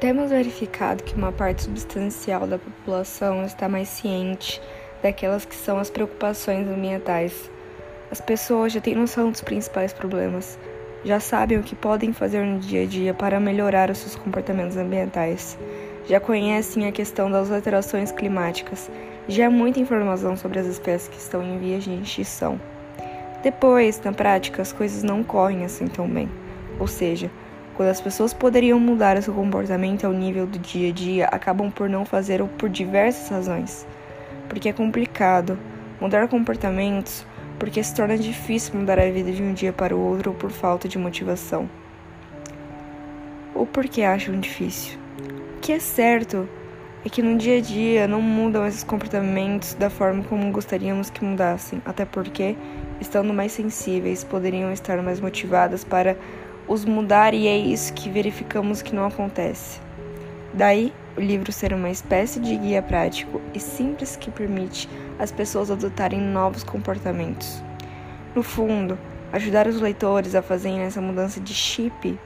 Temos verificado que uma parte substancial da população está mais ciente daquelas que são as preocupações ambientais. As pessoas já têm noção dos principais problemas, já sabem o que podem fazer no dia a dia para melhorar os seus comportamentos ambientais, já conhecem a questão das alterações climáticas, já há muita informação sobre as espécies que estão em vias de extinção. Depois, na prática, as coisas não correm assim tão bem, ou seja, quando as pessoas poderiam mudar o seu comportamento ao nível do dia a dia, acabam por não fazer ou por diversas razões. Porque é complicado mudar comportamentos, porque se torna difícil mudar a vida de um dia para o outro ou por falta de motivação. Ou porque acham difícil. O que é certo é que no dia a dia não mudam esses comportamentos da forma como gostaríamos que mudassem, até porque, estando mais sensíveis, poderiam estar mais motivadas para os mudar, e é isso que verificamos que não acontece. Daí, o livro ser uma espécie de guia prático e simples que permite às pessoas adotarem novos comportamentos. No fundo, ajudar os leitores a fazerem essa mudança de chip,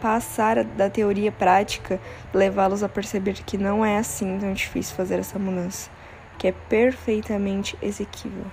passar da teoria prática, levá-los a perceber que não é assim tão difícil fazer essa mudança, que é perfeitamente exequível.